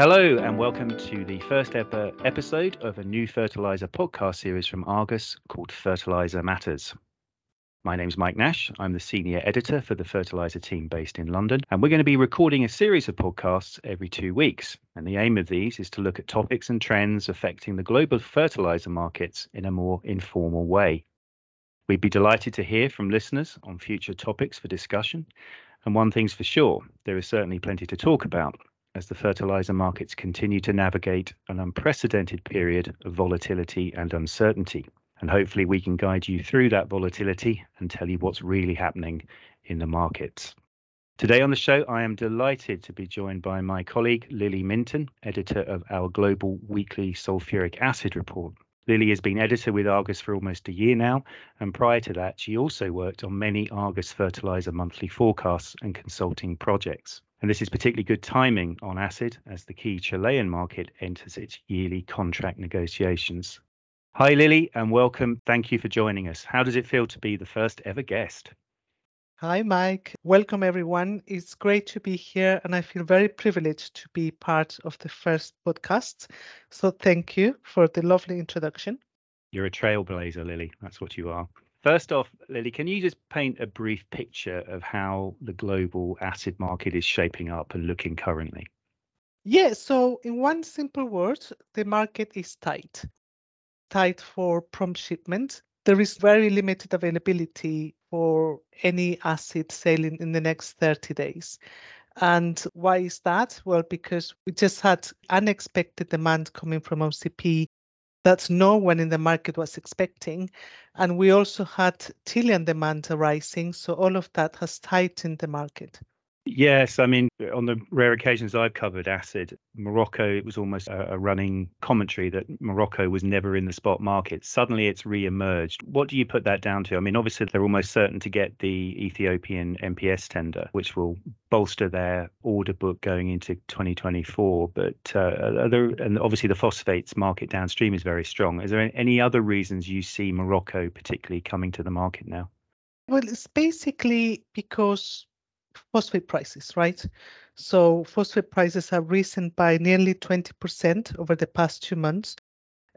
Hello and welcome to the first ever episode of a new fertilizer podcast series from Argus called Fertilizer Matters. My name's Mike Nash. I'm the senior editor for the fertilizer team based in London, and we're going to be recording a series of podcasts every 2 weeks. And the aim of these is to look at topics and trends affecting the global fertilizer markets in a more informal way. We'd be delighted to hear from listeners on future topics for discussion. And one thing's for sure, there is certainly plenty to talk about as the fertiliser markets continue to navigate an unprecedented period of volatility and uncertainty. And hopefully we can guide you through that volatility and tell you what's really happening in the markets. Today on the show, I am delighted to be joined by my colleague, Lily Minton, editor of our global weekly sulfuric acid report. Lily has been editor with Argus for almost a year now, and prior to that, she also worked on many Argus fertiliser monthly forecasts and consulting projects. And this is particularly good timing on acid as the key Chilean market enters its yearly contract negotiations. Hi, Lily, and welcome. Thank you for joining us. How does it feel to be the first ever guest? Hi, Mike. Welcome, everyone. It's great to be here, and I feel very privileged to be part of the first podcast. So thank you for the lovely introduction. You're a trailblazer, Lily. That's what you are. First off, Lily, can you just paint a brief picture of how the global acid market is shaping up and looking currently? Yeah, so in one simple word, the market is tight. Tight for prompt shipment. There is very limited availability for any acid sailing in the next 30 days. And why is that? Well, because we just had unexpected demand coming from OCP that no one in the market was expecting. And we also had Chilean demand arising. So all of that has tightened the market. Yes, I mean, on the rare occasions I've covered acid, Morocco, it was almost a running commentary that Morocco was never in the spot market. Suddenly it's re-emerged. What do you put that down to? I mean, obviously, they're almost certain to get the Ethiopian MPS tender, which will bolster their order book going into 2024. But and obviously, the phosphates market downstream is very strong. Is there any other reasons you see Morocco particularly coming to the market now? Well, it's basically because phosphate prices, right? So phosphate prices have risen by nearly 20% over the past 2 months.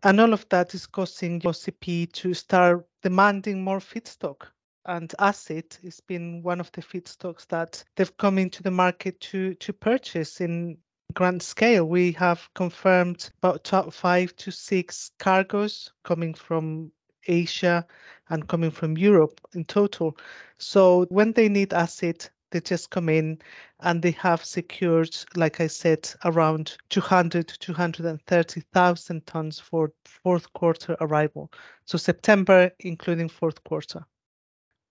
And all of that is causing OCP to start demanding more feedstock. And acid has been one of the feedstocks that they've come into the market to purchase in grand scale. We have confirmed about 5 to 6 cargoes coming from Asia and coming from Europe in total. So when they need acid, they just come in and they have secured, like I said, around 200 to 230,000 tons for fourth quarter arrival. So September, including fourth quarter.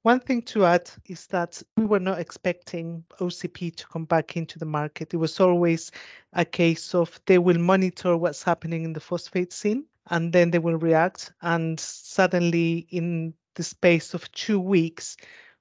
One thing to add is that we were not expecting OCP to come back into the market. It was always a case of they will monitor what's happening in the phosphate scene and then they will react. And suddenly in the space of 2 weeks,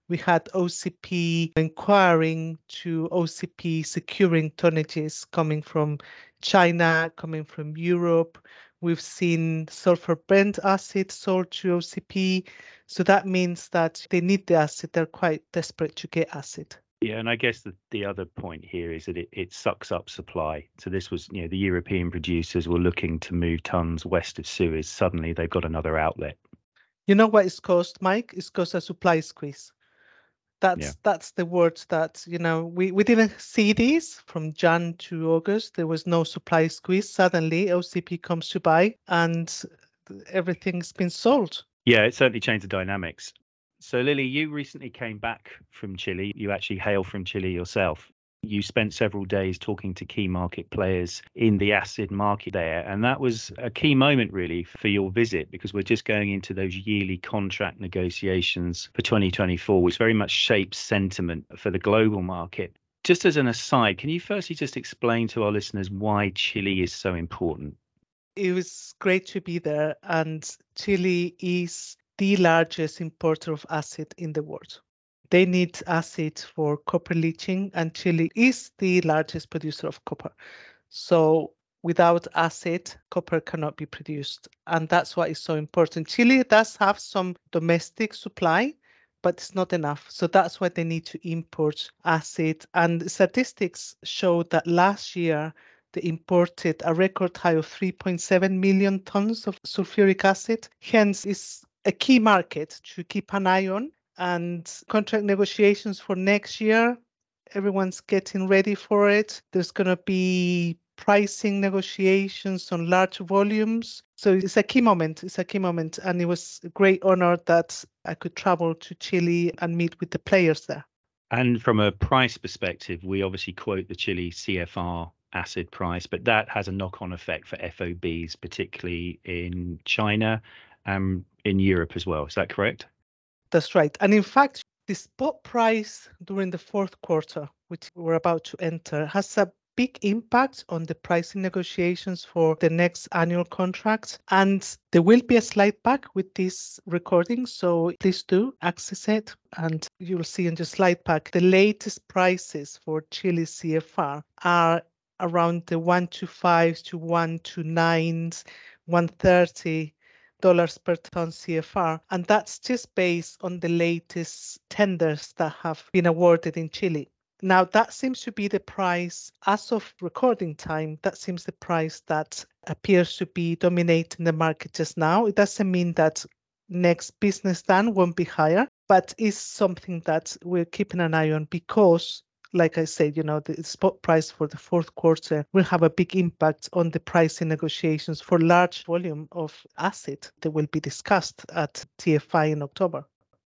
we had OCP inquiring to OCP securing tonnages coming from China, coming from Europe. We've seen sulfur Brent acid sold to OCP. So that means that they need the acid. They're quite desperate to get acid. Yeah, and I guess the other point here is that it sucks up supply. So this was, the European producers were looking to move tons west of Suez. Suddenly they've got another outlet. You know what it's caused, Mike? It's caused a supply squeeze. That's the word that, we didn't see this from Jan to August. There was no supply squeeze. Suddenly OCP comes to buy and everything's been sold. Yeah, it certainly changed the dynamics. So Lily, you recently came back from Chile. You actually hail from Chile yourself. You spent several days talking to key market players in the acid market there. And that was a key moment, really, for your visit, because we're just going into those yearly contract negotiations for 2024, which very much shapes sentiment for the global market. Just as an aside, can you firstly just explain to our listeners why Chile is so important? It was great to be there. And Chile is the largest importer of acid in the world. They need acid for copper leaching, and Chile is the largest producer of copper. So without acid, copper cannot be produced. And that's why it's so important. Chile does have some domestic supply, but it's not enough. So that's why they need to import acid. And statistics show that last year, They imported a record high of 3.7 million tons of sulfuric acid. Hence, it's a key market to keep an eye on. And contract negotiations for next year, everyone's getting ready for it. There's going to be pricing negotiations on large volumes. So it's a key moment. It's a key moment. And it was a great honor that I could travel to Chile and meet with the players there. And from a price perspective, we obviously quote the Chile CFR acid price, but that has a knock-on effect for FOBs, particularly in China and in Europe as well. Is that correct? That's right. And in fact, the spot price during the fourth quarter, which we're about to enter, has a big impact on the pricing negotiations for the next annual contract. And there will be a slide pack with this recording, so please do access it. And you'll see in the slide pack, the latest prices for Chile CFR are around the $125 to $129, $130 per ton CFR. And that's just based on the latest tenders that have been awarded in Chile. Now, that seems to be the price, as of recording time, that seems the price that appears to be dominating the market just now. It doesn't mean that next business done won't be higher, but it's something that we're keeping an eye on because, like I said, you know, the spot price for the fourth quarter will have a big impact on the pricing negotiations for large volume of acid that will be discussed at TFI in October.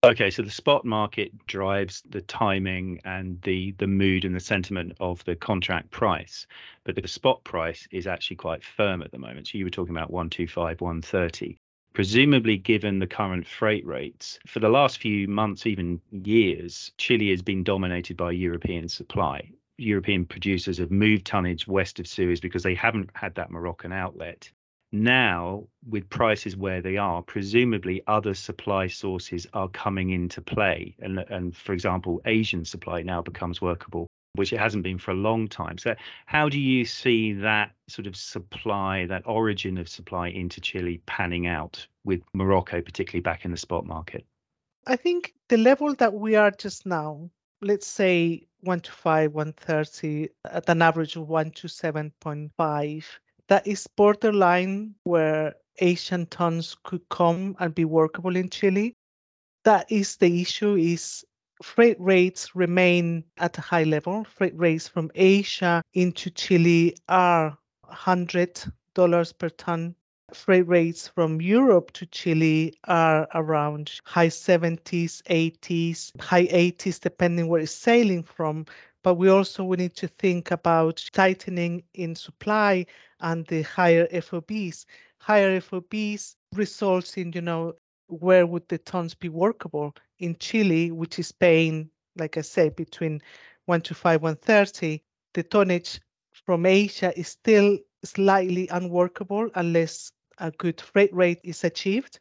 Okay, so the spot market drives the timing and the mood and the sentiment of the contract price, but the spot price is actually quite firm at the moment. So you were talking about 125, 130. Presumably, given the current freight rates, for the last few months, even years, Chile has been dominated by European supply. European producers have moved tonnage west of Suez because they haven't had that Moroccan outlet. Now, with prices where they are, presumably other supply sources are coming into play. And for example, Asian supply now becomes workable, which it hasn't been for a long time. So how do you see that sort of supply, that origin of supply into Chile panning out with Morocco, particularly back in the spot market? I think the level that we are just now, let's say 125, 130, at an average of 127.5, that is borderline where Asian tons could come and be workable in Chile. That is the issue, is freight rates remain at a high level. Freight rates from Asia into Chile are $100 per ton. Freight rates from Europe to Chile are around high 70s, 80s, high 80s, depending where it's sailing from. But we also need to think about tightening in supply and the higher FOBs. Higher FOBs results in, you know, where would the tons be workable in Chile, which is paying, like I say, between 125, 130. The tonnage from Asia is still slightly unworkable unless a good freight rate is achieved.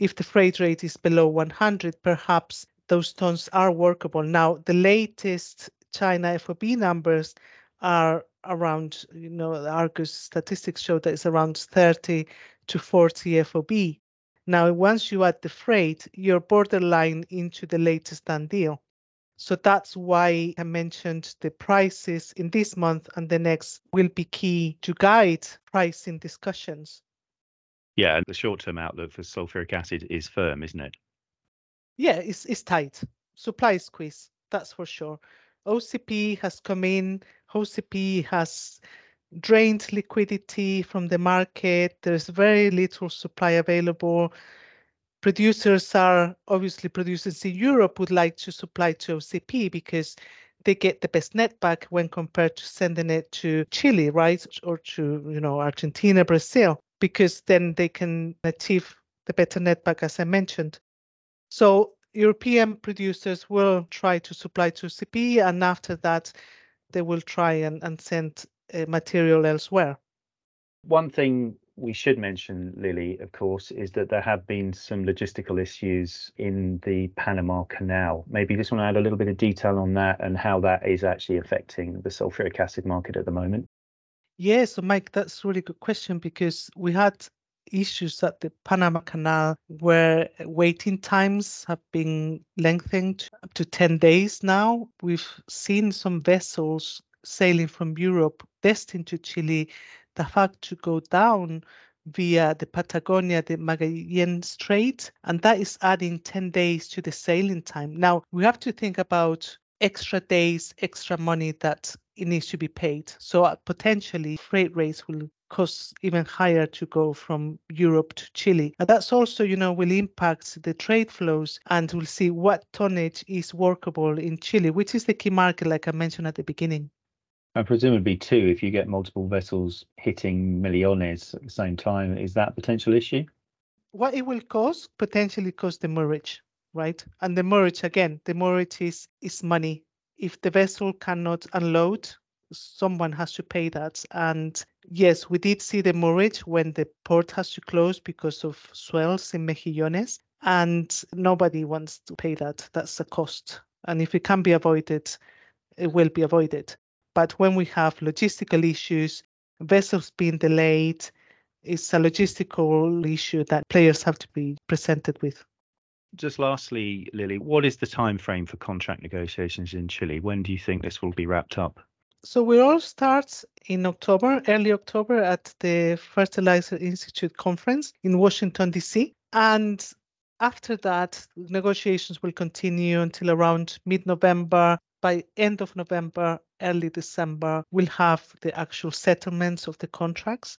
If the freight rate is below 100, perhaps those tons are workable. Now, the latest China FOB numbers are around, you know, the Argus statistics show that it's around 30 to 40 FOB. Now, once you add the freight, you're borderline into the latest done deal. So that's why I mentioned the prices in this month and the next will be key to guide pricing discussions. Yeah, and the short-term outlook for sulfuric acid is firm, isn't it? Yeah, it's tight. Supply squeeze, that's for sure. OCP has come in. OCP has drained liquidity from the market. There's very little supply available. Producers are obviously, producers in Europe would like to supply to OCP because they get the best netback when compared to sending it to Chile, right? Or to, you know, Argentina, Brazil, because then they can achieve the better netback, as I mentioned. So European producers will try to supply to OCP, and after that, they will try and send material elsewhere. One thing we should mention, Lily, of course, is that there have been some logistical issues in the Panama Canal. Maybe you just want to add a little bit of detail on that and how that is actually affecting the sulfuric acid market at the moment. Yeah, so Mike, that's a really good question because we had issues at the Panama Canal where waiting times have been lengthened up to 10 days now. We've seen some vessels sailing from Europe. destined to Chile, the fact to go down via the Patagonia, the Magallanes Strait, and that is adding 10 days to the sailing time. Now, we have to think about extra days, extra money that it needs to be paid. So potentially freight rates will cost even higher to go from Europe to Chile. And that's also, you know, will impact the trade flows, and we'll see what tonnage is workable in Chile, which is the key market, like I mentioned at the beginning. And presumably too, if you get multiple vessels hitting Mejillones at the same time, is that a potential issue? What it will cause, potentially cause the moorage, right? And the moorage, again, the moorage is money. If the vessel cannot unload, someone has to pay that. And yes, we did see the moorage when the port has to close because of swells in Mejillones, and nobody wants to pay that. That's a cost. And if it can be avoided, it will be avoided. But when we have logistical issues, vessels being delayed, it's a logistical issue that players have to be presented with. Just lastly, Lily, what is the time frame for contract negotiations in Chile? When do you think this will be wrapped up? So we all start in October, early October, at the Fertilizer Institute conference in Washington, D.C. And after that, negotiations will continue until around mid-November. By end of November, early December, we'll have the actual settlements of the contracts.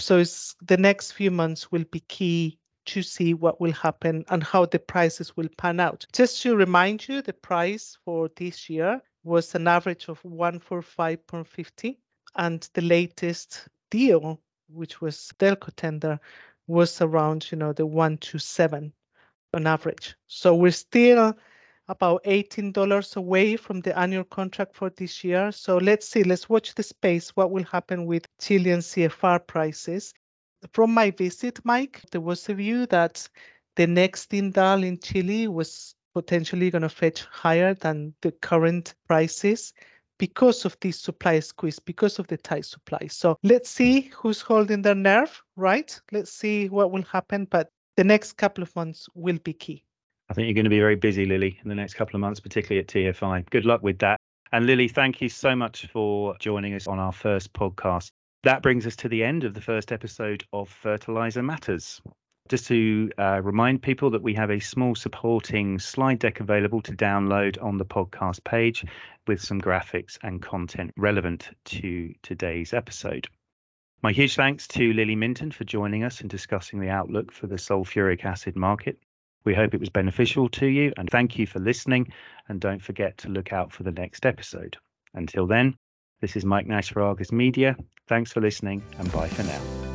So it's, the next few months will be key to see what will happen and how the prices will pan out. Just to remind you, the price for this year was an average of 145.50, and the latest deal, which was Delco tender, was around, you know, the 127 on average. So we're still about $18 away from the annual contract for this year. So let's see, let's watch the space, what will happen with Chilean CFR prices. From my visit, Mike, there was a view that the next Indal in Chile was potentially going to fetch higher than the current prices because of this supply squeeze, because of the tight supply. So let's see who's holding their nerve, right? Let's see what will happen, but the next couple of months will be key. I think you're going to be very busy, Lily, in the next couple of months, particularly at TFI. Good luck with that. And Lily, thank you so much for joining us on our first podcast. That brings us to the end of the first episode of Fertilizer Matters. Just to remind people that we have a small supporting slide deck available to download on the podcast page with some graphics and content relevant to today's episode. My huge thanks to Lily Minton for joining us and discussing the outlook for the sulfuric acid market. We hope it was beneficial to you, and thank you for listening, and don't forget to look out for the next episode. Until then, this is Mike Nash for Argus Media. Thanks for listening, and bye for now.